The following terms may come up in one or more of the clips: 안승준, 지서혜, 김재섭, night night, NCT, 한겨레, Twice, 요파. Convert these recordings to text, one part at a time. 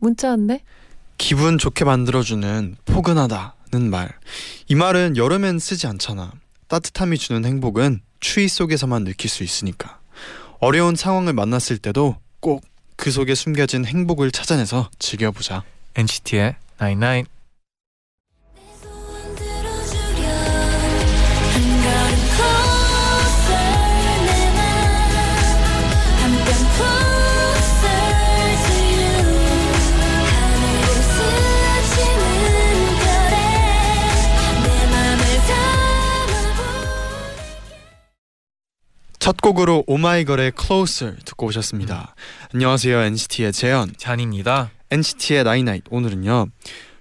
문자 왔네. 기분 좋게 만들어주는 포근하다는 말. 이 말은 여름엔 쓰지 않잖아. 따뜻함이 주는 행복은 추위 속에서만 느낄 수 있으니까. 어려운 상황을 만났을 때도 꼭 그 속에 숨겨진 행복을 찾아내서 즐겨보자. NCT의 night night. 첫 곡으로 오마이걸의 Closer 듣고 오셨습니다. 안녕하세요, NCT의 재현, 잔입니다. NCT의 night night, 오늘은요,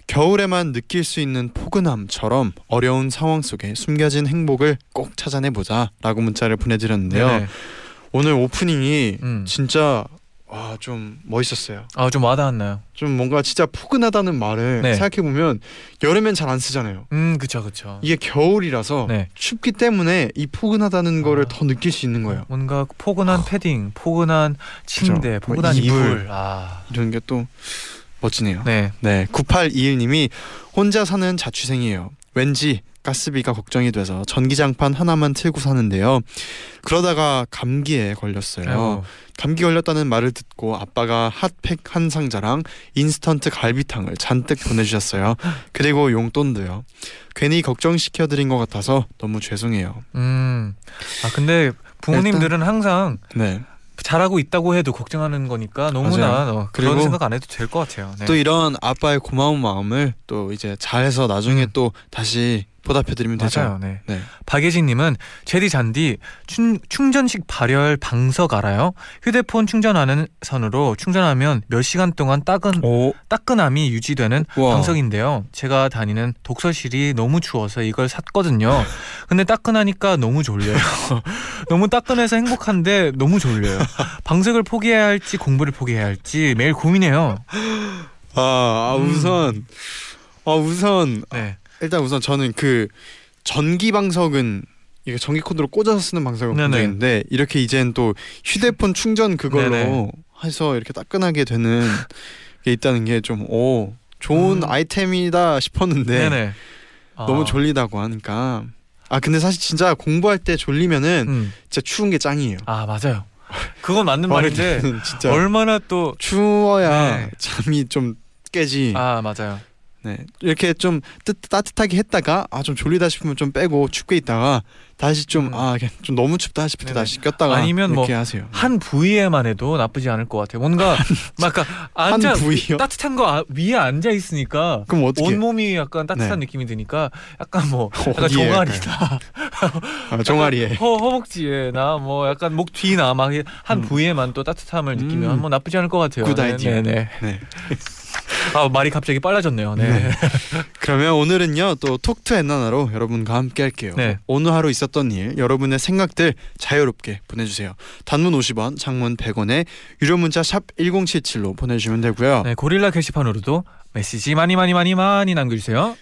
겨울에만 느낄 수 있는 포근함처럼 어려운 상황 속에 숨겨진 행복을 꼭 찾아내보자 라고 문자를 보내드렸는데요. 네네. 오늘 오프닝이 진짜 좀 멋있었어요. 좀 와닿았나요? 좀 뭔가 진짜 포근하다는 말을 네. 생각해보면 여름엔 잘 안 쓰잖아요. 그쵸. 이게 겨울이라서 네. 춥기 때문에 이 포근하다는 거를 더 느낄 수 있는 거예요. 뭔가 포근한 패딩, 포근한 침대, 그쵸? 포근한 이불. 이런 게 또 멋지네요. 네. 9821님이 혼자 사는 자취생이에요. 왠지 가스비가 걱정이 돼서 전기장판 하나만 틀고 사는데요. 그러다가 감기에 걸렸어요. 아이고. 감기 걸렸다는 말을 듣고 아빠가 핫팩 한 상자랑 인스턴트 갈비탕을 잔뜩 보내주셨어요. 그리고 용돈도요. 괜히 걱정시켜드린 것 같아서 너무 죄송해요. 근데 부모님들은 일단, 항상 잘하고 있다고 해도 걱정하는 거니까 너무나 그런 생각 안 해도 될 것 같아요. 또 이런 아빠의 고마운 마음을 또 이제 잘해서 나중에 또 다시 보답해드리면 되죠. 네. 박예진님은 제디 잔디 충전식 발열 방석 알아요? 휴대폰 충전하는 선으로 충전하면 몇 시간 동안 따끈함이 유지되는 방석인데요. 제가 다니는 독서실이 너무 추워서 이걸 샀거든요. 근데 따끈하니까 너무 졸려요. 너무 따끈해서 행복한데 너무 졸려요. 방석을 포기해야 할지 공부를 포기해야 할지 매일 고민해요. 일단 저는 그 전기 방석은 이게 전기 코드로 꽂아서 쓰는 방석은 문제인데 이렇게 이제는 또 휴대폰 충전 그걸로 해서 이렇게 따끈하게 되는 게 있다는 게 좀 좋은 아이템이다 싶었는데 너무 졸리다고 하니까 근데 사실 진짜 공부할 때 졸리면은 진짜 추운 게 짱이에요. 맞아요. 그건 맞는 말인데 진짜 얼마나 또 추워야 잠이 좀 깨지. 맞아요. 이렇게 좀 따뜻하게 했다가 좀 졸리다 싶으면 좀 빼고 춥게 있다가 다시 좀 너무 춥다 싶을 때 다시 꼈다가 아니면 이렇게 하세요. 한 부위에만 해도 나쁘지 않을 것 같아요. 뭔가 한 부위요? 따뜻한 거 위에 앉아 있으니까 그럼 온 몸이 약간 따뜻한 느낌이 드니까 약간 약간 종아리다. 종아리에 허벅지에나 약간 목 뒤나 막 한 부위에만 또 따뜻함을 느끼면 나쁘지 않을 것 같아요. 굿 아이디어. 네. 말이 갑자기 빨라졌네요. 그러면 오늘은요 또 톡 투 엔나나로 여러분과 함께 할게요. 오늘 하루 있었던 일, 여러분의 생각들 자유롭게 보내주세요. 단문 50원, 장문 100원에 유료 문자 샵 1077로 보내주시면 되고요. 고릴라 게시판으로도 메시지 많이 남겨주세요.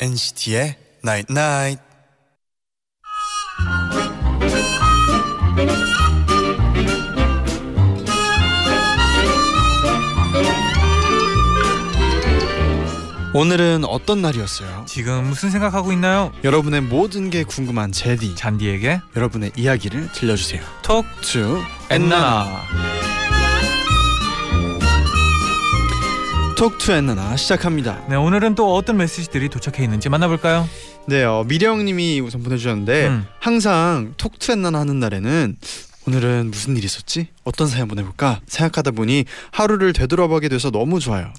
NCT의 night night. 오늘은 어떤 날이었어요? 지금 무슨 생각하고 있나요? 여러분의 모든 게 궁금한 제디 잔디에게 여러분의 이야기를 들려주세요. Talk to 엔나나. Talk to 엔나나 시작합니다. 오늘은 또 어떤 메시지들이 도착해 있는지 만나볼까요? 미령님이 우선 보내주셨는데 항상 Talk to 엔나나 하는 날에는 오늘은 무슨 일이 있었지? 어떤 사연 보내볼까? 생각하다 보니 하루를 되돌아보게 돼서 너무 좋아요.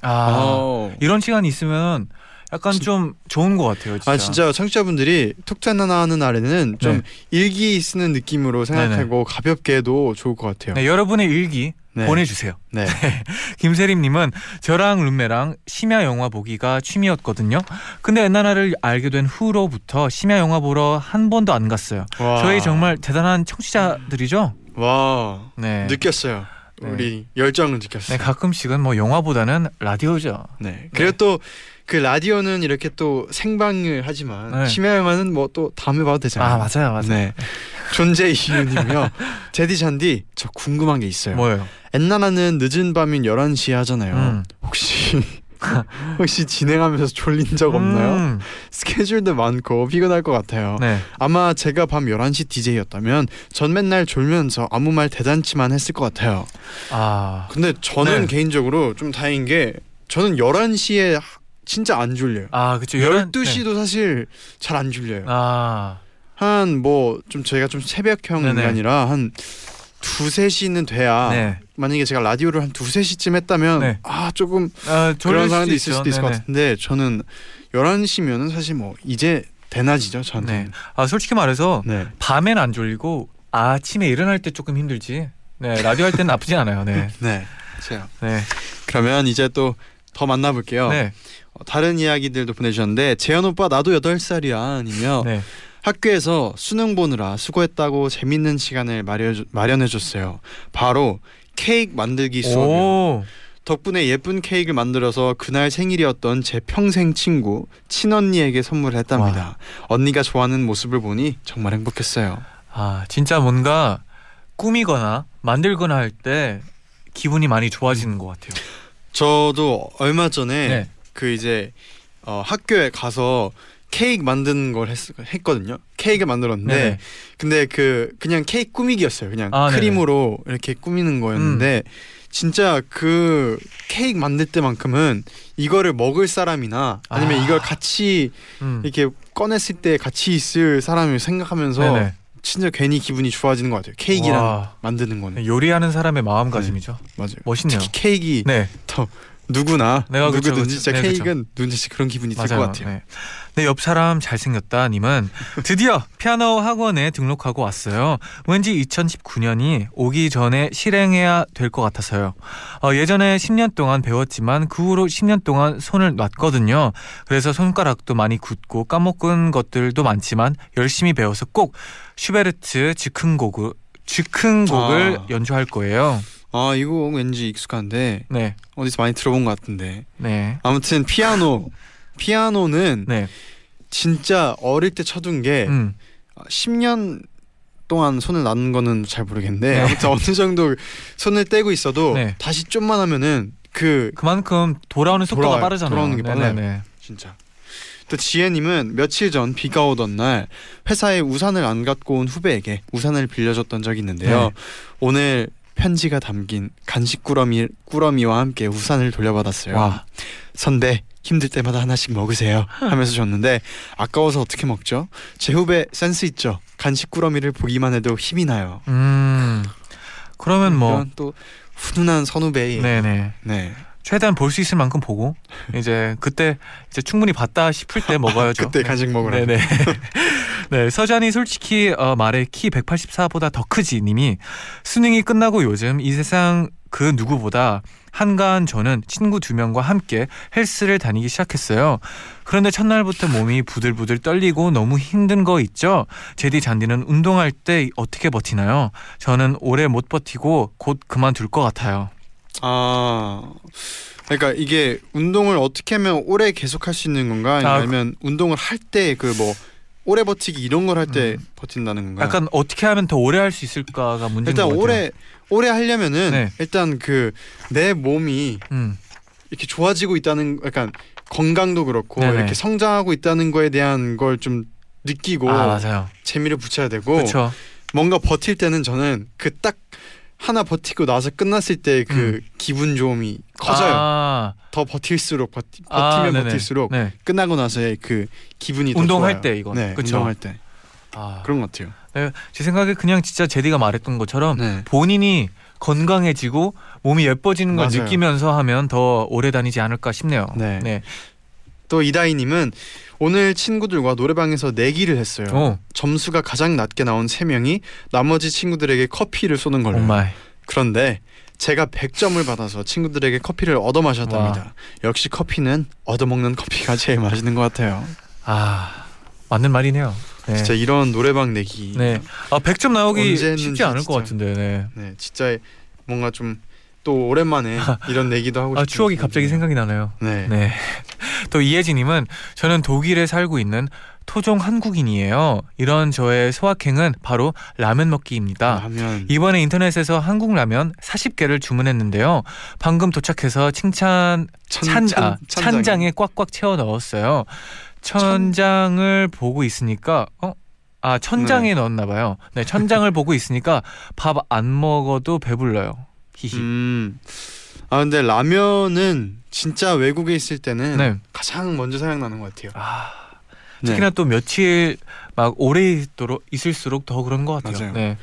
이런 시간이 있으면 약간 좀 좋은 것 같아요. 진짜. 아 진짜 청취자분들이 톡 투 엔나나 하는 날에는 좀 일기 쓰는 느낌으로 생각하고 가볍게 해도 좋을 것 같아요. 네, 여러분의 일기 보내주세요. 네. 김세림님은 저랑 룸메랑 심야 영화 보기가 취미였거든요. 근데 엔나나를 알게 된 후로부터 심야 영화 보러 한 번도 안 갔어요. 와. 저희 정말 대단한 청취자들이죠. 와, 네. 느꼈어요. 우리 열정을 느꼈어요. 네, 가끔씩은 뭐 영화보다는 라디오죠. 네. 그리고 또 그 라디오는 이렇게 또 생방을 하지만 심야 영화는 뭐 또 다음에 봐도 되잖아요. 아 맞아요, 맞아요. 네. 존재 이유님이요. 제디 잔디 저 궁금한 게 있어요. 뭐예요? 엔나나는 늦은 밤인 11시에 하잖아요. 혹시 진행하면서 졸린 적 없나요? 스케줄도 많고 피곤할 것 같아요. 네. 아마 제가 밤 11시 DJ였다면 전 맨날 졸면서 아무 말 대잔치만 했을 것 같아요. 아. 근데 저는 개인적으로 좀 다행인 게 저는 11시에 진짜 안 졸려요. 아, 그렇죠. 12시도 사실 잘 안 졸려요. 아. 한 뭐 좀 저희가 좀 새벽형 인간이라 한 2-3시는 돼야 만약에 제가 라디오를 한 2-3시쯤 했다면 아 조금 그런 사람도 있을 수도 있을 것 같은데 저는 11시면은 사실 뭐 이제 대낮이죠 저는. 아 솔직히 말해서 밤엔 안 졸리고 아침에 일어날 때 조금 힘들지 라디오 할 때는 아프지 않아요. 그러면 이제 또 더 만나볼게요. 다른 이야기들도 보내주셨는데 재현 오빠 나도 8살이야 이며 학교에서 수능 보느라 수고했다고 재밌는 시간을 마련해줬어요. 바로 케이크 만들기 수업이요. 덕분에 예쁜 케이크를 만들어서 그날 생일이었던 제 평생 친구 친언니에게 선물을 했답니다. 와. 언니가 좋아하는 모습을 보니 정말 행복했어요. 아 진짜 뭔가 꾸미거나 만들거나 할 때 기분이 많이 좋아지는 것 같아요. 저도 얼마 전에 그 이제 학교에 가서 케이크 만드는 걸 했거든요. 케이크 만들었는데 근데 그냥 케이크 꾸미기였어요. 그냥 크림으로 이렇게 꾸미는 거였는데 진짜 그 케이크 만들 때만큼은 이거를 먹을 사람이나 아니면 이걸 같이 이렇게 꺼냈을 때 같이 있을 사람을 생각하면서 진짜 괜히 기분이 좋아지는 것 같아요. 케이크랑 만드는 거는 요리하는 사람의 마음가짐이죠. 맞아요. 멋있네요. 특히 케이크가 더 누구나 누구든지 진짜 케이크는 누군지 그런 기분이 들 것 같아요. 내 옆 사람 잘생겼다 님은 드디어 피아노 학원에 등록하고 왔어요. 왠지 2019년이 오기 전에 실행해야 될 것 같아서요. 예전에 10년 동안 배웠지만 그 후로 10년 동안 손을 놨거든요. 그래서 손가락도 많이 굳고 까먹은 것들도 많지만 열심히 배워서 꼭 슈베르트 즉흥곡을 연주할 거예요. 아 이거 왠지 익숙한데 어디서 많이 들어본 것 같은데 아무튼 피아노는 진짜 어릴 때 쳐둔 게 10년 동안 손을 놨는 거는 잘 모르겠는데 아무튼 어느 정도 손을 떼고 있어도 다시 좀만 하면은 그만큼 돌아오는 속도가 빠르잖아요. 돌아오는 게 빨라요. 진짜. 또 지혜님은 며칠 전 비가 오던 날 회사에 우산을 안 갖고 온 후배에게 우산을 빌려줬던 적이 있는데요. 오늘 편지가 담긴 간식 꾸러미와 함께 우산을 돌려받았어요. 와. 선배 힘들 때마다 하나씩 먹으세요 하면서 줬는데 아까워서 어떻게 먹죠? 제 후배 센스 있죠? 간식 꾸러미를 보기만 해도 힘이 나요. 그러면 뭐 또 훈훈한 선후배 최대한 볼 수 있을 만큼 보고 이제 그때 이제 충분히 봤다 싶을 때 먹어야죠. 그때 간식 먹으라고. 서전이 솔직히 말해 키 184보다 더 크지 님이 수능이 끝나고 요즘 이 세상 그 누구보다 한가한 저는 친구 2명과 함께 헬스를 다니기 시작했어요. 그런데 첫날부터 몸이 부들부들 떨리고 너무 힘든 거 있죠? 제디 잔디는 운동할 때 어떻게 버티나요? 저는 오래 못 버티고 곧 그만둘 것 같아요. 아 그러니까 이게 운동을 어떻게 하면 오래 계속할 수 있는 건가? 아니면 운동을 할 때 그 뭐 오래 버티기 이런 걸 할 때 버틴다는 건가? 약간 어떻게 하면 더 오래 할 수 있을까가 문제인 것 같아요. 일단 오래 하려면은 일단 그 내 몸이 이렇게 좋아지고 있다는 약간 건강도 그렇고 이렇게 성장하고 있다는 거에 대한 걸 좀 느끼고 재미를 붙여야 되고 뭔가 버틸 때는 저는 그 딱 하나 버티고 나서 끝났을 때 그 기분 좋음이 커져요. 더 버틸수록 버틸수록 끝나고 나서의 그 기분이 더 좋아요. 운동할 때 이거. 운동할 때. 그런 것 같아요. 제 생각에 그냥 진짜 제디가 말했던 것처럼 본인이 건강해지고 몸이 예뻐지는 걸 느끼면서 하면 더 오래 다니지 않을까 싶네요. 또 이다희님은 오늘 친구들과 노래방에서 내기를 했어요. 점수가 가장 낮게 나온 3명이 나머지 친구들에게 커피를 쏘는 걸로. 그런데 제가 100점을 받아서 친구들에게 커피를 얻어 마셨답니다. 와. 역시 커피는 얻어먹는 커피가 제일 맛있는 것 같아요. 아, 맞는 말이네요. 네. 진짜 이런 노래방 내기. 네. 아, 100점 나오기 쉽지 않을 진짜, 것 같은데. 네. 네, 진짜 뭔가 좀 또 오랜만에 이런 내기도 하고 싶어요. 아, 추억이 갑자기 생각이 나네요. 네. 네. 또 이혜진님은 저는 독일에 살고 있는 토종 한국인이에요. 이런 저의 소확행은 바로 라면 먹기입니다. 라면. 이번에 인터넷에서 한국 라면 40개를 주문했는데요. 방금 도착해서 찬장에 꽉꽉 채워 넣었어요. 천장을 보고 있으니까 천장에 넣었나 봐요. 네, 천장을 보고 있으니까 밥 안 먹어도 배불러요. 히히. 아, 근데 라면은 진짜 외국에 있을 때는 네. 가장 먼저 생각나는 것 같아요. 아, 특히나 네. 또 며칠 막 오래 있을수록 더 그런 것 같아요. 네.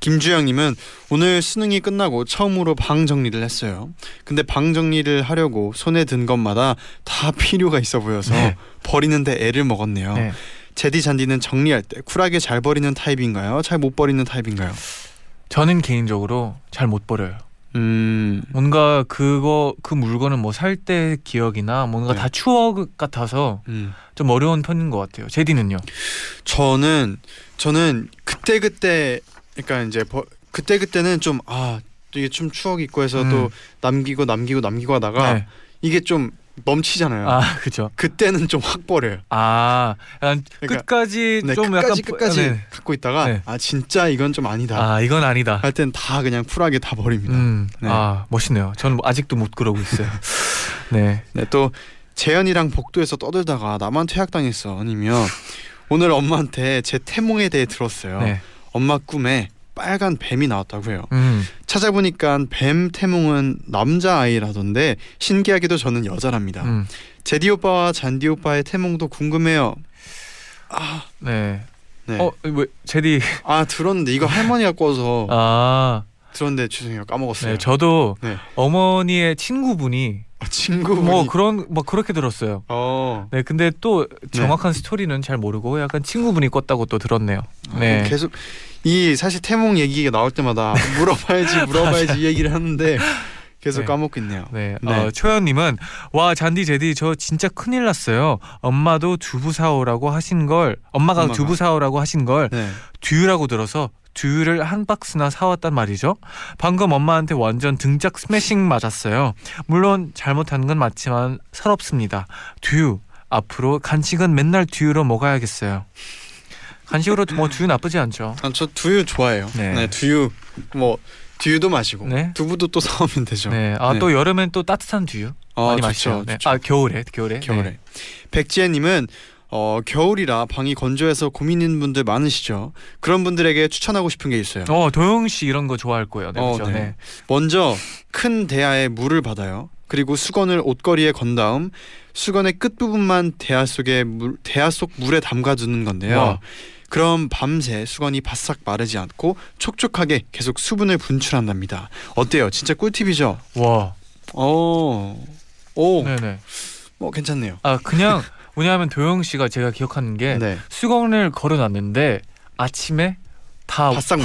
김주영님은 오늘 수능이 끝나고 처음으로 방 정리를 했어요. 근데 방 정리를 하려고 손에 든 것마다 다 필요가 있어 보여서 네. 버리는데 애를 먹었네요. 네. 제디 잔디는 정리할 때 쿨하게 잘 버리는 타입인가요? 잘 못 버리는 타입인가요? 저는 개인적으로 잘 못 버려요. 뭔가 그 물건은 뭐 살 때 기억이나 뭔가 네. 다 추억 같아서 좀 어려운 편인 것 같아요. 제디는요? 저는 그때그때 그러니까 이제 그때그때는 좀 이게 좀 추억이 있고 해서 또 남기고 하다가 네. 이게 좀 넘치잖아요. 아, 그죠. 그때는 좀 확 버려요. 아, 그러니까, 끝까지 네, 좀 끝까지 네. 갖고 있다가 네. 아, 진짜 이건 좀 아니다. 아, 이건 아니다. 할 땐 다 그냥 쿨하게 다 버립니다. 네. 아, 멋있네요. 저는 아직도 못 그러고 있어요. 네. 네, 또 재현이랑 복도에서 떠들다가 나만 퇴학당했어. 아니면 오늘 엄마한테 제 태몽에 대해 들었어요. 네. 엄마 꿈에 빨간 뱀이 나왔다고 해요. 찾아보니까 뱀 태몽은 남자아이라던데 신기하게도 저는 여자랍니다. 제디 오빠와 잔디 오빠의 태몽도 궁금해요. 아, 네. 네. 왜 제디? 아, 들었는데 이거 할머니가 꿔서 들었는데 죄송해요. 까먹었어요. 네, 저도 네. 어머니의 친구분이 뭐 그런 막 그렇게 들었어요. 네, 근데 또 정확한 네. 스토리는 잘 모르고 약간 친구분이 껐다고 또 들었네요. 네, 계속 이 사실 태몽 얘기가 나올 때마다 물어봐야지 얘기를 하는데 계속 네. 까먹고 있네요. 네, 네. 초연님은 와 잔디 제디 저 진짜 큰일 났어요. 엄마도 두부 사오라고 하신 걸 두부 사오라고 하신 걸 네. 듀유라고 들어서. 두유를 한 박스나 사왔단 말이죠. 방금 엄마한테 완전 등짝 스매싱 맞았어요. 물론 잘못한 건 맞지만 서럽습니다. 두유. 앞으로 간식은 맨날 두유로 먹어야겠어요. 간식으로 뭐 두유 나쁘지 않죠. 저 두유 좋아해요. 네, 네 두유 두유도 마시고 네? 두부도 또 사오면 되죠. 네, 아, 또 네. 여름엔 또 따뜻한 두유 많이 마시죠. 네. 아, 겨울에. 네. 백지혜님은 겨울이라 방이 건조해서 고민인 분들 많으시죠. 그런 분들에게 추천하고 싶은 게 있어요. 도영씨 이런 거 좋아할 거예요. 네, 그렇죠? 네. 먼저 큰 대야에 물을 받아요. 그리고 수건을 옷걸이에 건 다음 수건의 끝부분만 대야 속 물에 담가두는 건데요. 그럼 밤새 수건이 바싹 마르지 않고 촉촉하게 계속 수분을 분출한답니다. 어때요? 진짜 꿀팁이죠? 와. 네네. 괜찮네요. 아, 그냥 왜냐하면 도영 씨가 제가 기억하는 게 네. 수건을 걸어놨는데 아침에 다 바싹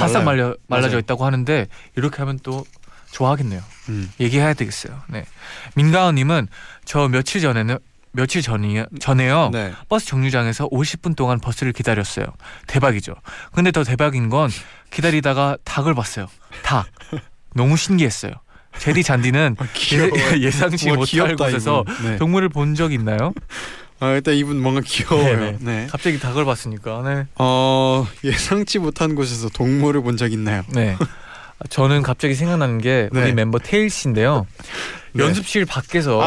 말라져 있다고 하는데 이렇게 하면 또 좋아하겠네요. 얘기해야 되겠어요. 네. 민가은님은 저 며칠 전에요. 네. 버스 정류장에서 50분 동안 버스를 기다렸어요. 대박이죠. 근데 더 대박인 건 기다리다가 닭을 봤어요. 닭. 너무 신기했어요. 제디 잔디는 예상치 못할 곳에서 네. 동물을 본 적 있나요? 일단 이분 뭔가 귀여워요. 네네. 네. 갑자기 닭을 봤으니까. 네. 예상치 못한 곳에서 동물을 본 적 있나요? 네. 저는 갑자기 생각나는 게 우리 네. 멤버 테일 씨인데요. 네. 연습실 밖에서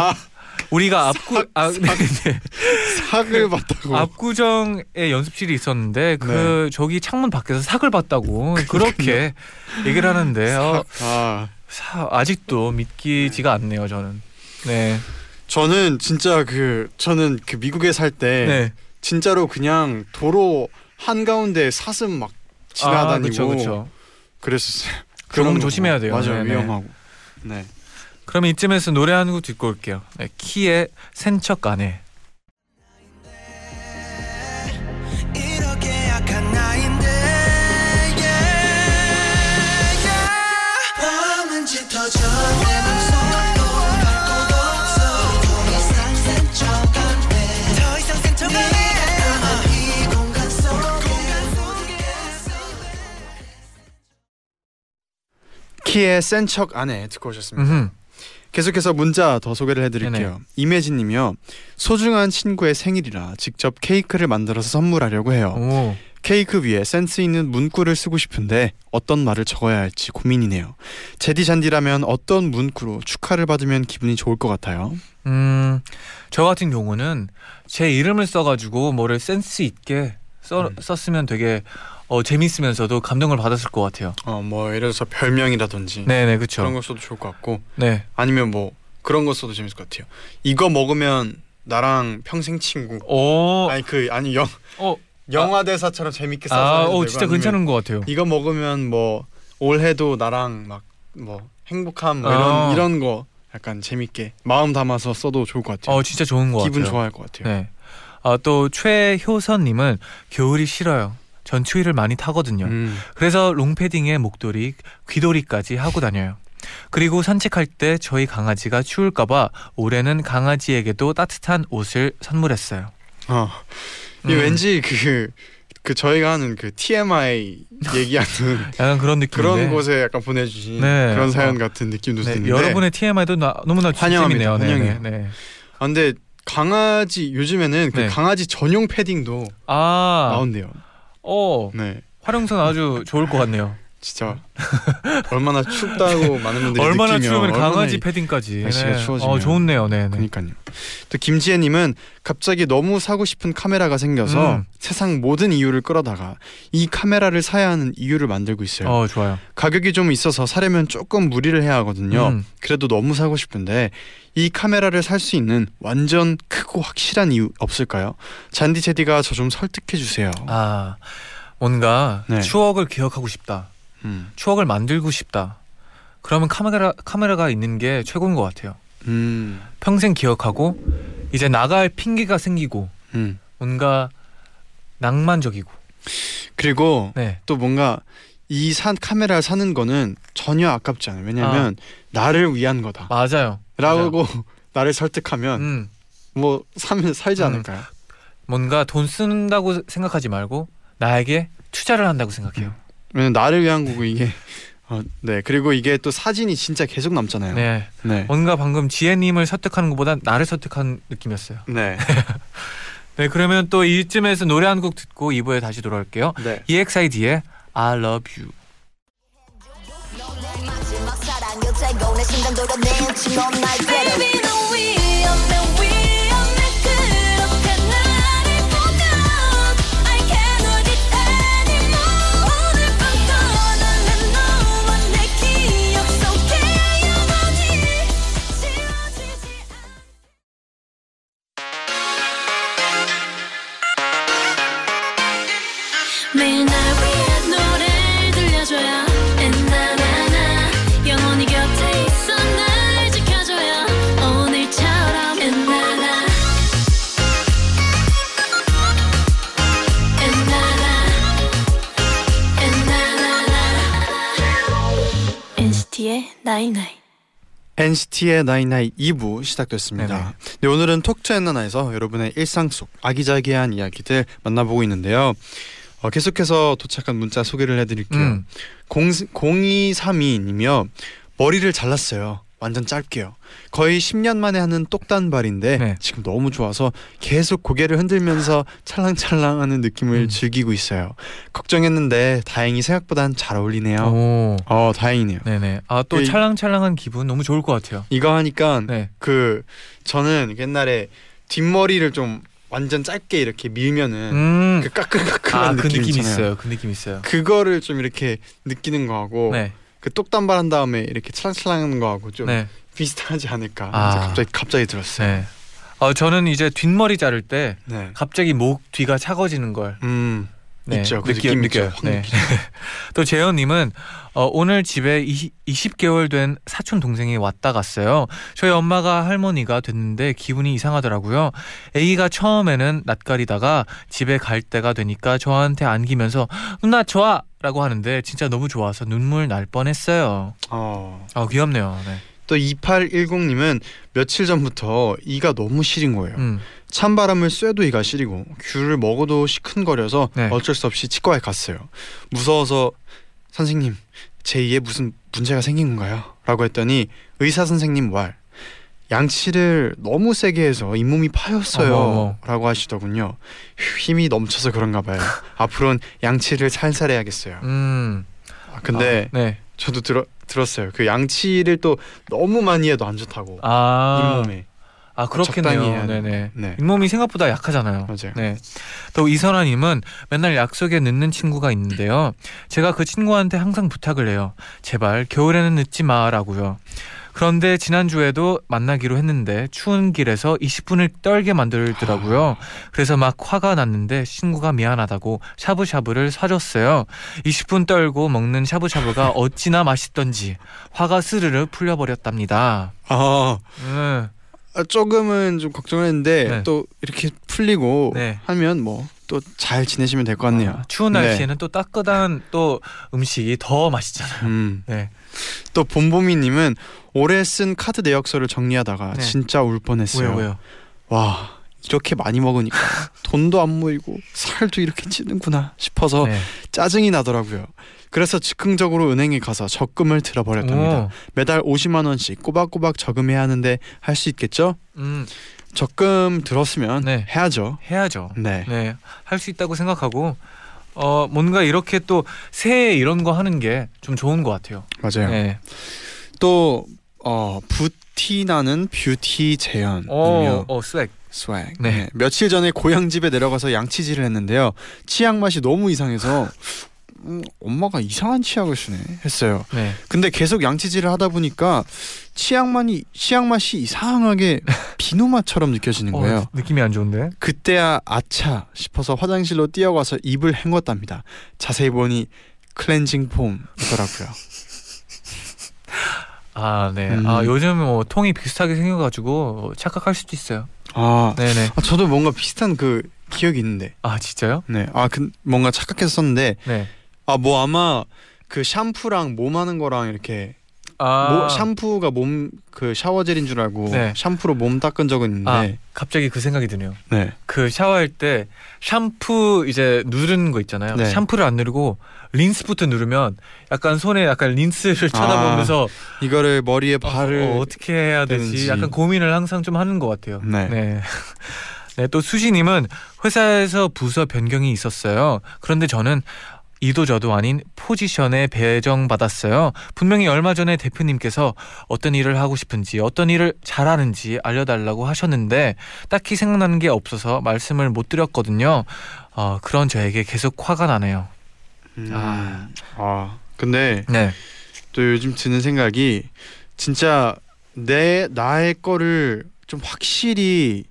우리가 삭을 봤다고. 압구정에 연습실이 있었는데 네. 저기 창문 밖에서 삭을 봤다고 그렇게 얘기를 하는데 아직도 믿기지가 않네요, 저는. 네. 저는 진짜 저는 미국에 살 때 네. 진짜로 그냥 도로 한가운데 사슴 막 지나다니고 그쵸. 그랬었어요. 그럼 조심해야 돼요. 맞아요. 네네. 위험하고. 네. 그럼 이쯤에서 노래 한 곡 듣고 올게요. 네, 키의 센척 안에. 키의 센 척 아내 듣고 오셨습니다. 계속해서 문자 더 소개를 해드릴게요. 이매진님이요. 소중한 친구의 생일이라 직접 케이크를 만들어서 선물하려고 해요. 오. 케이크 위에 센스 있는 문구를 쓰고 싶은데 어떤 말을 적어야 할지 고민이네요. 제디잔디라면 어떤 문구로 축하를 받으면 기분이 좋을 것 같아요? 저 같은 경우는 제 이름을 써가지고 뭐를 센스 있게 썼으면 되게 재밌으면서도 감동을 받았을 것 같아요. 뭐 예를 들어서 별명이라든지 네네 그렇죠. 그런 거 써도 좋을 것 같고 네 아니면 뭐 그런 거 써도 재밌을 것 같아요. 이거 먹으면 나랑 평생 친구. 오. 아니 영화 대사처럼 재밌게 써서 되고 진짜 괜찮은 것 같아요. 이거 먹으면 뭐 올해도 나랑 막 뭐 행복함 뭐 이런 거 약간 재밌게 마음 담아서 써도 좋을 것 같아요. 진짜 좋은 것 같아요. 기분 좋아할 것 같아요. 네. 또 최효선님은 겨울이 싫어요. 전 추위를 많이 타거든요. 그래서 롱패딩에 목도리, 귀도리까지 하고 다녀요. 그리고 산책할 때 저희 강아지가 추울까봐 올해는 강아지에게도 따뜻한 옷을 선물했어요. 이 왠지 그 저희가 하는 그 TMI 얘기하는 약간 그런 느낌 그런 곳에 약간 보내주신 네. 그런 사연 같은 느낌도 드는데 여러분의 TMI도 너무나 환영합니다. 환영해요. 네. 아, 근데 강아지 요즘에는 그 강아지 전용 패딩도 나온대요. 네. 활용선 아주 좋을 것 같네요. 진짜 얼마나 춥다고 많은 분들이 얼마나 추우면 강아지 패딩까지 날씨가 추워지면 좋네요. 네. 그러니까요. 또 김지혜님은 갑자기 너무 사고 싶은 카메라가 생겨서 세상 모든 이유를 끌어다가 이 카메라를 사야 하는 이유를 만들고 있어요. 좋아요. 가격이 좀 있어서 사려면 조금 무리를 해야 하거든요. 그래도 너무 사고 싶은데 이 카메라를 살 수 있는 완전 크고 확실한 이유 없을까요? 잔디 제디가 저 좀 설득해 주세요. 뭔가 추억을 기억하고 싶다. 추억을 만들고 싶다. 그러면 카메라가 있는 게 최고인 것 같아요. 평생 기억하고 이제 나갈 핑계가 생기고 뭔가 낭만적이고 그리고 또 뭔가 이 카메라를 사는 거는 전혀 아깝지 않아요. 왜냐면 나를 위한 거다. 맞아요. 라고 나를 설득하면 뭐 사면 살지 않을까요? 뭔가 돈 쓴다고 생각하지 말고 나에게 투자를 한다고 생각해요. 왜냐면 나를 위한 거고 이게 그리고 이게 또 사진이 진짜 계속 남잖아요. 뭔가 방금 지혜님을 설득하는 것보다 나를 설득한 느낌이었어요. 네 그러면 또 이쯤에서 노래 한 곡 듣고 2부에 다시 돌아올게요. EXID의 I Love You. 매일 날 위한 노래를 들려줘요. 엔나나나 영원히 곁에 있어 날 지켜줘요. 오늘처럼 엔나나 엔나나 엔나나나 NCT의 night night. NCT의 night night 2부 시작됐습니다. 네, 오늘은 톡 투 엔나나에서 여러분의 일상 속 아기자기한 이야기들 만나보고 있는데요. 계속해서 도착한 문자 소개를 해드릴게요. 0232님이요. 머리를 잘랐어요. 완전 짧게요. 거의 10년 만에 하는 똑단발인데 지금 너무 좋아서 계속 고개를 흔들면서 찰랑찰랑 하는 느낌을 즐기고 있어요. 걱정했는데 다행히 생각보단 잘 어울리네요. 다행이네요. 네네. 또 찰랑찰랑한 기분 너무 좋을 것 같아요. 이거 하니까 저는 옛날에 뒷머리를 좀 완전 짧게 이렇게 밀면은 그 까끌까끌한 느낌 있어요. 그 느낌 있어요. 그거를 좀 이렇게 느끼는 거하고 그 똑단발 한 다음에 이렇게 찰랑찰랑한 거하고 좀 비슷하지 않을까. 갑자기 들었어요. 저는 이제 뒷머리 자를 때 갑자기 목 뒤가 차가워지는 걸 있죠. 그 느낌이죠. 또 재현님은 오늘 집에 20개월 된 사촌 동생이 왔다 갔어요. 저희 엄마가 할머니가 됐는데 기분이 이상하더라고요. 애기가 처음에는 낯가리다가 집에 갈 때가 되니까 저한테 안기면서 누나 좋아! 라고 하는데 진짜 너무 좋아서 눈물 날 뻔했어요. 귀엽네요. 또 2810님은 며칠 전부터 이가 너무 시린 거예요. 찬바람을 쐬도 이가 시리고 귤을 먹어도 시큰거려서 어쩔 수 없이 치과에 갔어요. 무서워서 선생님 제2의 무슨 문제가 생긴 건가요? 라고 했더니 의사 선생님 왈, 양치를 너무 세게 해서 잇몸이 파였어요 라고 하시더군요. 힘이 넘쳐서 그런가 봐요. 앞으로는 양치를 살살 해야겠어요. 근데 네. 저도 들었어요. 그 양치를 또 너무 많이 해도 안 좋다고. 잇몸에. 그렇겠네요. 네네. 네. 잇몸이 생각보다 약하잖아요. 맞아요. 네. 또 이설아님은 맨날 약속에 늦는 친구가 있는데요. 제가 그 친구한테 항상 부탁을 해요. 제발 겨울에는 늦지 마라고요. 그런데 지난주에도 만나기로 했는데 추운 길에서 20분을 떨게 만들더라고요. 그래서 막 화가 났는데 친구가 미안하다고 샤브샤브를 사줬어요. 20분 떨고 먹는 샤브샤브가 어찌나 맛있던지 화가 스르르 풀려버렸답니다. 조금은 좀 걱정했는데 네. 또 이렇게 풀리고 네. 하면 뭐 또 잘 지내시면 될 것 같네요. 추운 날씨에는 네. 또 따끈한 또 음식이 더 맛있잖아요. 네. 또 봄보미님은 올해 쓴 카드 내역서를 정리하다가 네. 진짜 울 뻔했어요. 왜요? 와, 이렇게 많이 먹으니까 돈도 안 모이고 살도 이렇게 찌는구나 싶어서 네. 짜증이 나더라고요. 그래서 즉흥적으로 은행에 가서 적금을 들어버렸답니다. 매달 50만원씩 꼬박꼬박 저금해야 하는데 할 수 있겠죠? 적금 들었으면 네. 해야죠. 해야죠. 네. 네. 할 수 있다고 생각하고 뭔가 이렇게 또 새해 이런 거 하는 게 좀 좋은 것 같아요. 맞아요. 네. 또 부티 나는 뷰티 재현. 스웩. 네. 네. 며칠 전에 고향 집에 내려가서 양치질을 했는데요. 치약 맛이 너무 이상해서 엄마가 이상한 치약을 쓰네 했어요. 네. 근데 계속 양치질을 하다 보니까 치약 맛이 이상하게 비누 맛처럼 느껴지는 거예요. 느낌이 안 좋은데? 그때야 아차 싶어서 화장실로 뛰어가서 입을 헹궜답니다. 자세히 보니 클렌징 폼이더라고요. 네. 요즘 뭐 통이 비슷하게 생겨가지고 착각할 수도 있어요. 네네. 저도 뭔가 비슷한 그 기억이 있는데. 진짜요? 네. 그 뭔가 착각해서 썼는데. 네. 뭐 아마 그 샴푸랑 몸 하는 거랑 이렇게 샴푸가 몸 그 샤워젤인 줄 알고 네. 샴푸로 몸 닦은 적은 있는데 갑자기 그 생각이 드네요. 네. 그 샤워할 때 샴푸 이제 누르는 거 있잖아요. 네. 샴푸를 안 누르고 린스부터 누르면 약간 손에 약간 린스를 쳐다보면서 이거를 머리에 바를 어떻게 해야 되지 약간 고민을 항상 좀 하는 것 같아요. 네. 네. 네, 또 수지님은 회사에서 부서 변경이 있었어요. 그런데 저는 이도 저도 아닌 포지션에 배정받았어요. 분명히 얼마 전에 대표님께서 어떤 일을 하고 싶은지 어떤 일을 잘하는지 알려달라고 하셨는데 딱히 생각나는 게 없어서 말씀을 못 드렸거든요. 그런 저에게 계속 화가 나네요. 근데 네. 또 요즘 드는 생각이 진짜 나의 거를 좀 확실히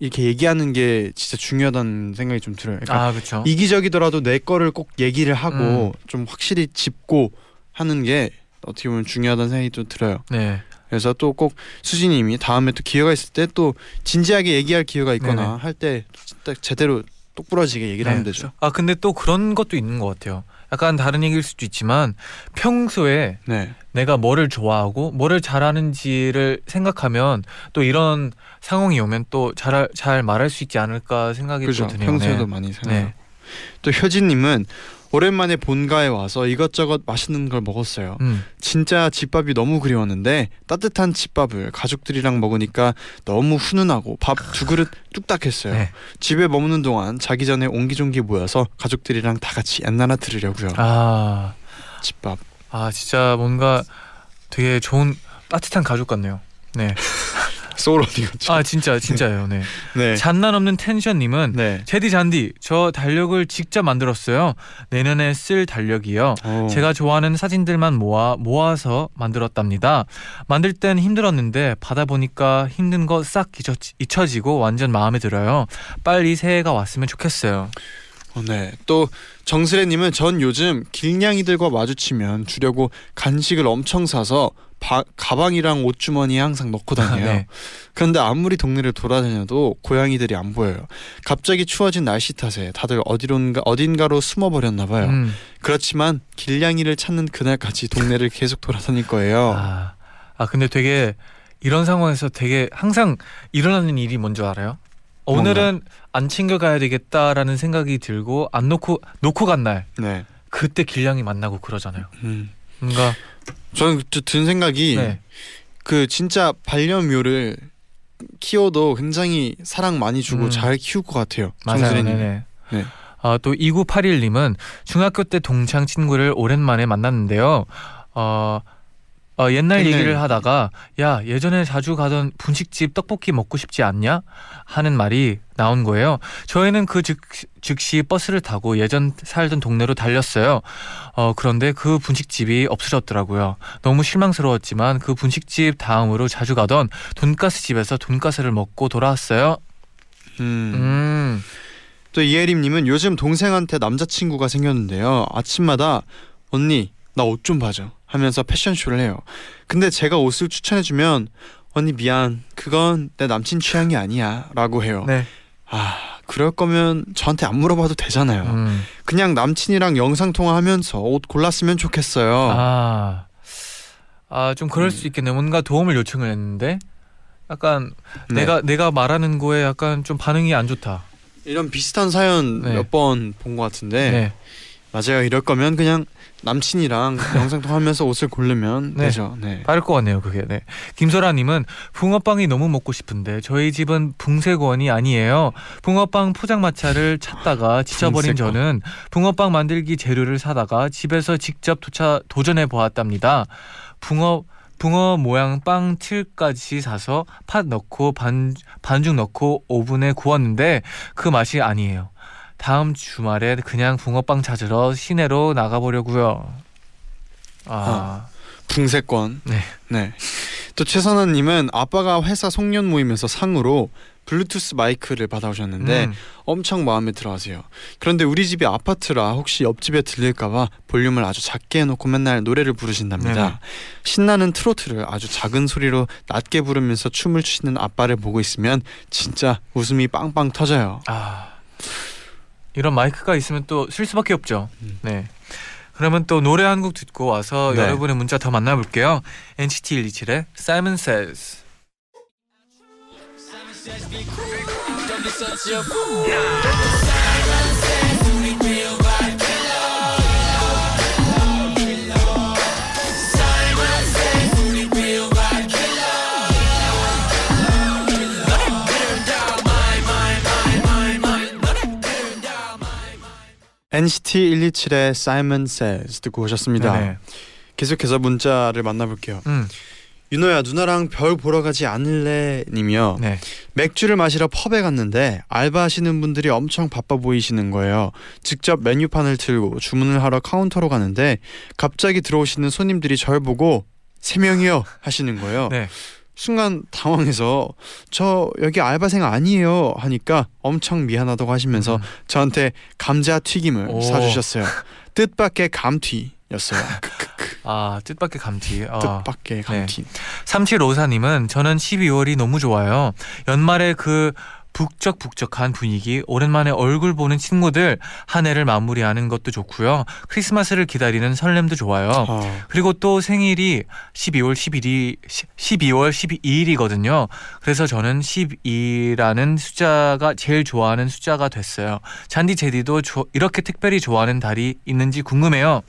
이렇게 얘기하는 게 진짜 중요하다는 생각이 좀 들어요. 그러니까 그렇죠. 이기적이더라도 내 거를 꼭 얘기를 하고 좀 확실히 짚고 하는 게 어떻게 보면 중요하다는 생각이 좀 들어요. 네. 그래서 또 꼭 수진님이 다음에 또 기회가 있을 때 또 진지하게 얘기할 기회가 있거나 할 때 제대로 똑부러지게 얘기를 하면 되죠. 근데 또 그런 것도 있는 것 같아요. 약간 다른 얘기일 수도 있지만 평소에 내가 뭐를 좋아하고 뭐를 잘하는지를 생각하면 또 이런 상황이 오면 또 잘 말할 수 있지 않을까 생각이 좀 드네요. 평소에도 많이 생각해요. 또 효진님은 오랜만에 본가에 와서 이것저것 맛있는 걸 먹었어요. 진짜 집밥이 너무 그리웠는데 따뜻한 집밥을 가족들이랑 먹으니까 너무 훈훈하고 밥 두 그릇 뚝딱 했어요. 네. 집에 머무는 동안 자기 전에 옹기종기 모여서 가족들이랑 다 같이 엔나나 들으려고요. 집밥. 진짜 뭔가 되게 좋은 따뜻한 가족 같네요. 네. 소울 어디 갔죠? 진짜요. 네. 네. 장난 없는 텐션님은 네. 잔디 저 달력을 직접 만들었어요. 내년에 쓸 달력이요. 제가 좋아하는 사진들만 모아서 만들었답니다. 만들 땐 힘들었는데 받아보니까 힘든 거 싹 잊혀지고 완전 마음에 들어요. 빨리 새해가 왔으면 좋겠어요. 네. 또 정슬애님은 전 요즘 길냥이들과 마주치면 주려고 간식을 엄청 사서 가방이랑 옷주머니에 항상 넣고 다녀요. 네. 그런데 아무리 동네를 돌아다녀도 고양이들이 안 보여요. 갑자기 추워진 날씨 탓에 다들 어딘가로 숨어버렸나 봐요. 그렇지만 길냥이를 찾는 그날까지 동네를 계속 돌아다닐 거예요. 근데 되게 이런 상황에서 되게 항상 일어나는 일이 뭔지 알아요? 오늘은 안 챙겨가야 되겠다라는 생각이 들고 안 놓고 간 날 그때 길냥이 만나고 그러잖아요. 뭔가 저는 든 생각이 네. 그 진짜 반려묘를 키워도 굉장히 사랑 많이 주고 잘 키울 것 같아요. 맞아요. 네네. 네. 아, 또 2981님은 중학교 때 동창 친구를 오랜만에 만났는데요. 옛날 얘기를 하다가 야 예전에 자주 가던 분식집 떡볶이 먹고 싶지 않냐? 하는 말이 나온 거예요. 저희는 그 즉시 버스를 타고 예전 살던 동네로 달렸어요. 그런데 그 분식집이 없어졌더라고요. 너무 실망스러웠지만 그 분식집 다음으로 자주 가던 돈가스 집에서 돈가스를 먹고 돌아왔어요. 또 이혜림님은 요즘 동생한테 남자친구가 생겼는데요. 아침마다 언니 나 옷 좀 봐줘 하면서 패션쇼를 해요. 근데 제가 옷을 추천해주면 언니 미안 그건 내 남친 취향이 아니야 라고 해요. 네. 아 그럴 거면 저한테 안 물어봐도 되잖아요. 그냥 남친이랑 영상통화하면서 옷 골랐으면 좋겠어요. 좀 그럴 수 있겠네요. 뭔가 도움을 요청을 했는데 약간 네. 내가 말하는 거에 약간 좀 반응이 안 좋다. 이런 비슷한 사연 네. 몇 번 본 것 같은데 네. 맞아요. 이럴 거면 그냥 남친이랑 영상통화하면서 옷을 고르면 네. 되죠. 네. 빠를 것 같네요. 그게. 네. 김소라님은 붕어빵이 너무 먹고 싶은데 저희 집은 붕세권이 아니에요. 붕어빵 포장마차를 찾다가 지쳐버린 저는 붕어빵 만들기 재료를 사다가 집에서 직접 도전해보았답니다. 붕어 모양 빵 틀까지 사서 팥 넣고 반죽 넣고 오븐에 구웠는데 그 맛이 아니에요. 다음 주말에 그냥 붕어빵 찾으러 시내로 나가보려고요. 붕세권. 네. 네. 또 최선아님은 아빠가 회사 송년 모임에서 상으로 블루투스 마이크를 받아오셨는데 엄청 마음에 들어하세요. 그런데 우리 집이 아파트라 혹시 옆집에 들릴까봐 볼륨을 아주 작게 해놓고 맨날 노래를 부르신답니다. 네네. 신나는 트로트를 아주 작은 소리로 낮게 부르면서 춤을 추시는 아빠를 보고 있으면 진짜 웃음이 빵빵 터져요. 이런 마이크가 있으면 또 쓸 수밖에 없죠. 네. 그러면 또 노래 한 곡 듣고 와서 네. 여러분의 문자 더 만나볼게요. NCT 127의 Simon Says. NCT 127의 Simon Says 듣고 오셨습니다. 네네. 계속해서 문자를 만나볼게요. 윤호야 누나랑 별 보러 가지 않을래 님이요. 네. 맥주를 마시러 펍에 갔는데 알바하시는 분들이 엄청 바빠 보이시는 거예요. 직접 메뉴판을 들고 주문을 하러 카운터로 가는데 갑자기 들어오시는 손님들이 절 보고 3명이요 하시는 거예요. 네. 순간 당황해서 저 여기 알바생 아니에요 하니까 엄청 미안하다고 하시면서 저한테 감자 튀김을 사주셨어요. 뜻밖의 감튀였어요. 뜻밖의 감튀. 뜻밖의 감튀. 네. 3754님은 저는 12월이 너무 좋아요. 연말에 그 북적북적한 분위기, 오랜만에 얼굴 보는 친구들, 한 해를 마무리하는 것도 좋고요. 크리스마스를 기다리는 설렘도 좋아요. 그리고 또 생일이 12월 12일이거든요. 그래서 저는 12라는 숫자가 제일 좋아하는 숫자가 됐어요. 잔디 제디도 이렇게 특별히 좋아하는 달이 있는지 궁금해요.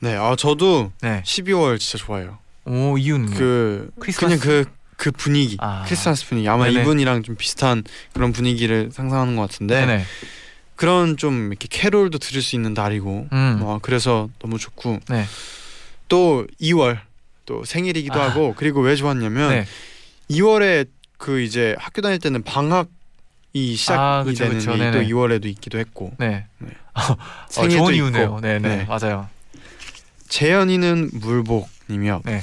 네, 저도 네. 12월 진짜 좋아요. 오, 이유는 크리스마스. 그냥 그 분위기, 크리스마스 분위기 아마 네네. 이분이랑 좀 비슷한 그런 분위기를 상상하는 것 같은데 네네. 그런 좀 이렇게 캐롤도 들을 수 있는 날이고 그래서 너무 좋고 네. 또 2월 또 생일이기도 하고 그리고 왜 좋았냐면 네. 2월에 그 이제 학교 다닐 때는 방학이 시작이 그쵸, 되는 그쵸. 또 2월에도 있기도 했고 네. 네. 생일도 좋은 이유네요. 네네. 네. 맞아요. 재현이는 물복님이요. 네.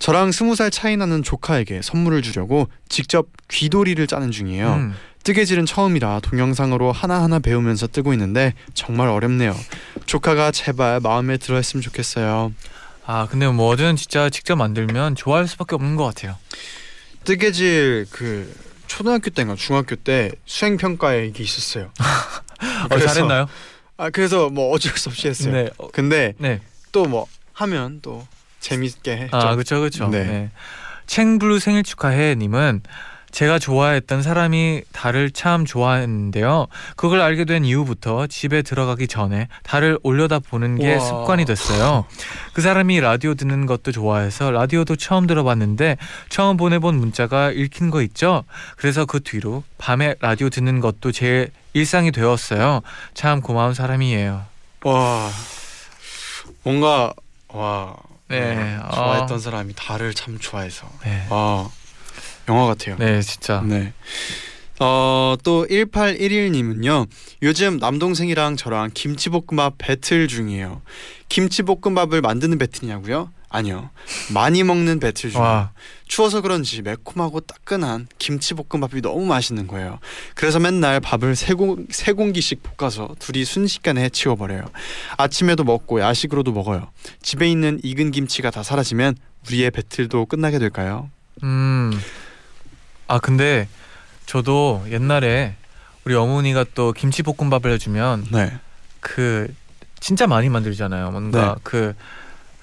저랑 20살 차이 나는 조카에게 선물을 주려고 직접 귀도리를 짜는 중이에요. 뜨개질은 처음이라 동영상으로 하나하나 배우면서 뜨고 있는데 정말 어렵네요. 조카가 제발 마음에 들어 했으면 좋겠어요. 근데 뭐든 진짜 직접 만들면 좋아할 수밖에 없는 것 같아요. 뜨개질 초등학교 때인가 중학교 때 수행평가에 이게 있었어요. 그래서, 잘했나요? 그래서 뭐 어쩔 수 없이 했어요. 네. 근데 네. 또 뭐 하면 또 재밌게 했죠. 그렇죠. 네. 챙블루 생일 축하해 님은 제가 좋아했던 사람이 달을 참 좋아했는데요. 그걸 알게 된 이후부터 집에 들어가기 전에 달을 올려다보는 게 습관이 됐어요. 그 사람이 라디오 듣는 것도 좋아해서 라디오도 처음 들어봤는데 처음 보내본 문자가 읽힌 거 있죠? 그래서 그 뒤로 밤에 라디오 듣는 것도 제 일상이 되었어요. 참 고마운 사람이에요. 와, 뭔가 와, 네, 좋아했던 사람이 달을 참 좋아해서 네. 와, 영화 같아요. 네, 진짜. 네. 또 1811님은요. 요즘 남동생이랑 저랑 김치볶음밥 배틀 중이에요. 김치볶음밥을 만드는 배틀이냐고요? 아니요. 많이 먹는 배틀 중이에요. 추워서 그런지 매콤하고 따끈한 김치볶음밥이 너무 맛있는 거예요. 그래서 맨날 밥을 세 공기씩 볶아서 둘이 순식간에 치워버려요. 아침에도 먹고 야식으로도 먹어요. 집에 있는 익은 김치가 다 사라지면 우리의 배틀도 끝나게 될까요? 아, 근데 저도 옛날에 우리 어머니가 또 김치볶음밥을 해주면 네. 그 진짜 많이 만들잖아요. 뭔가 네. 그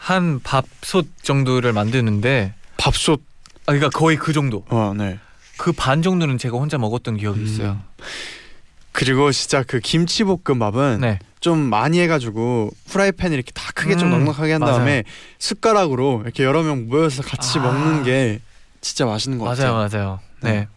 한 밥솥 정도를 만드는데 밥솥? 아, 그러니까 거의 그 정도. 네. 그 반 정도는 제가 혼자 먹었던 기억이 있어요. 그리고 진짜 그 김치볶음밥은 네. 좀 많이 해가지고 프라이팬 이렇게 다 크게 좀 넉넉하게 한 다음에 맞아요. 숟가락으로 이렇게 여러 명 모여서 같이 먹는 게 진짜 맛있는 것 같아요. 맞아요. 네. 네.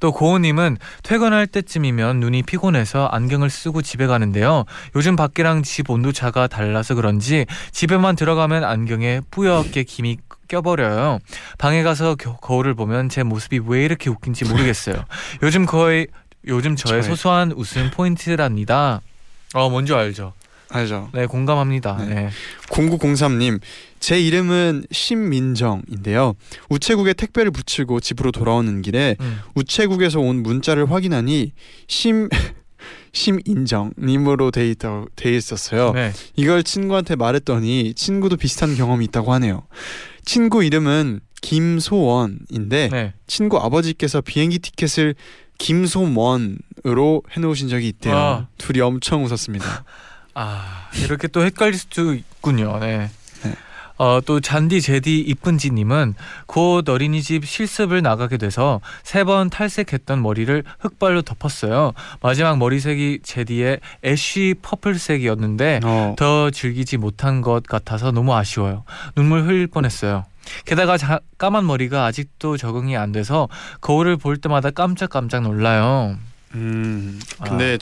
또 고은님은 퇴근할 때쯤이면 눈이 피곤해서 안경을 쓰고 집에 가는데요. 요즘 밖이랑 집 온도차가 달라서 그런지 집에만 들어가면 안경에 뿌옇게 김이 껴버려요. 방에 가서 거울을 보면 제 모습이 왜 이렇게 웃긴지 모르겠어요. 요즘 저의 소소한 웃음 포인트랍니다. 뭔지 알죠? 알죠. 네, 공감합니다. 네. 네. 0903님, 제 이름은 신민정인데요. 우체국에 택배를 붙이고 집으로 돌아오는 길에 우체국에서 온 문자를 확인하니 심인정님으로 돼 있었어요. 네. 이걸 친구한테 말했더니 친구도 비슷한 경험이 있다고 하네요. 친구 이름은 김소원인데 네. 친구 아버지께서 비행기 티켓을 김소먼으로 해놓으신 적이 있대요. 둘이 엄청 웃었습니다. 아, 이렇게 또 헷갈릴 수도 있군요. 네. 네. 또 잔디제디 이쁜지님은 곧 어린이집 실습을 나가게 돼서 3번 탈색했던 머리를 흑발로 덮었어요. 마지막 머리색이 제디의 애쉬 퍼플색이었는데 더 즐기지 못한 것 같아서 너무 아쉬워요. 눈물 흘릴 뻔했어요. 게다가 까만 머리가 아직도 적응이 안 돼서 거울을 볼 때마다 깜짝깜짝 놀라요. 근데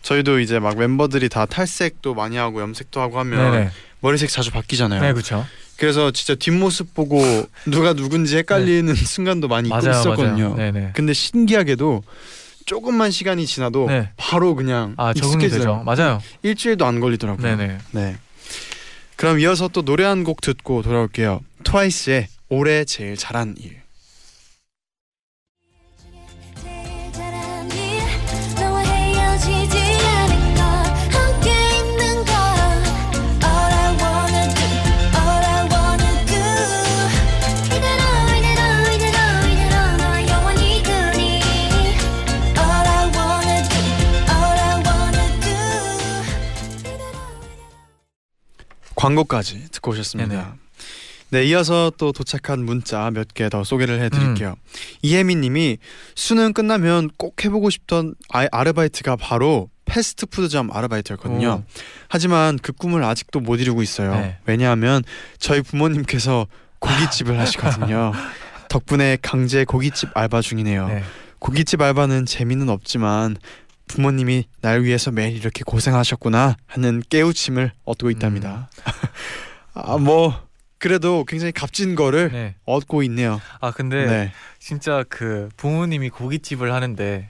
저희도 이제 막 멤버들이 다 탈색도 많이 하고 염색도 하고 하면 네네. 머리색 자주 바뀌잖아요. 네, 그렇죠. 그래서 진짜 뒷모습 보고 누가 누군지 헷갈리는 네. 순간도 많이 있었거든요. 네네. 근데 신기하게도 조금만 시간이 지나도 네. 바로 그냥 적응이 되죠. 맞아요. 일주일도 안 걸리더라고요. 네네. 네. 그럼 이어서 또 노래 한 곡 듣고 돌아올게요. 트와이스의 올해 제일 잘한 일. 광고까지 듣고 오셨습니다. 네네. 네, 이어서 또 도착한 문자 몇 개 더 소개를 해드릴게요. 이혜미님이 수능 끝나면 꼭 해보고 싶던 아르바이트가 바로 패스트푸드점 아르바이트였거든요. 하지만 그 꿈을 아직도 못 이루고 있어요. 네. 왜냐하면 저희 부모님께서 고깃집을 하시거든요. 덕분에 강제 고깃집 알바 중이네요. 네. 고깃집 알바는 재미는 없지만 부모님이 날 위해서 매일 이렇게 고생하셨구나 하는 깨우침을 얻고 있답니다. 그래도 굉장히 값진 거를 네. 얻고 있네요. 근데 네. 진짜 그 부모님이 고깃집을 하는데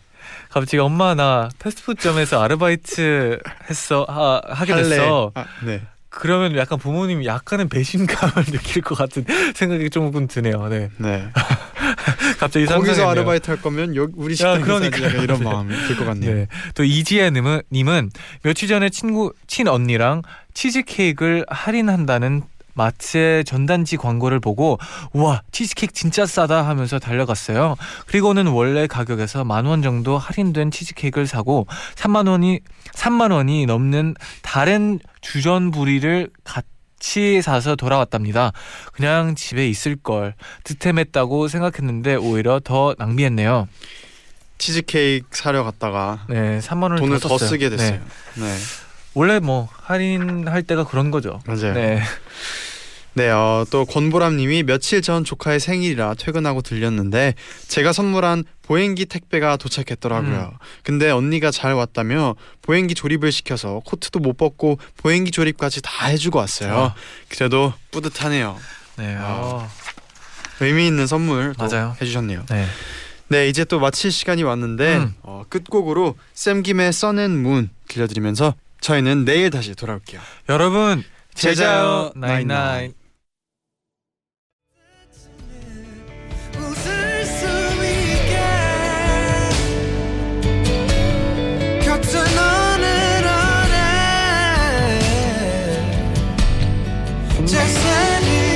갑자기 엄마 나 패스트푸드점에서 아르바이트 했어 하게 됐어. 네. 그러면 약간 부모님이 약간의 배신감을 느낄 것 같은 생각이 조금 드네요. 네. 네. 갑자기 거기서 아르바이트 할 거면 우리 식당에서 이런 마음이 들 것 같네요. 네. 또 이지혜님은 며칠 전에 친언니랑 치즈케이크를 할인한다는 마트의 전단지 광고를 보고 우와 치즈케이크 진짜 싸다 하면서 달려갔어요. 그리고는 원래 가격에서 10,000원 정도 할인된 치즈케이크를 사고 3만 원이 넘는 다른 주전부리를 같이 사서 돌아왔답니다. 그냥 집에 있을걸 득템했다고 생각했는데 오히려 더 낭비했네요. 치즈케이크 사려 갔다가 네, 3만 원을 돈을 더 쓰게 됐어요. 네. 네. 원래 뭐 할인할 때가 그런 거죠. 맞아요. 네. 네, 또 권보람님이 며칠 전 조카의 생일이라 퇴근하고 들렸는데 제가 선물한 보행기 택배가 도착했더라고요. 근데 언니가 잘 왔다며 보행기 조립을 시켜서 코트도 못 벗고 보행기 조립까지 다 해주고 왔어요. 그래도 뿌듯하네요. 네, 의미 있는 선물 해주셨네요. 네. 네, 이제 또 마칠 시간이 왔는데 끝곡으로 쌤김의 Sun and Moon 들려드리면서 저희는 내일 다시 돌아올게요. 여러분 제자요 나잇 나잇. Just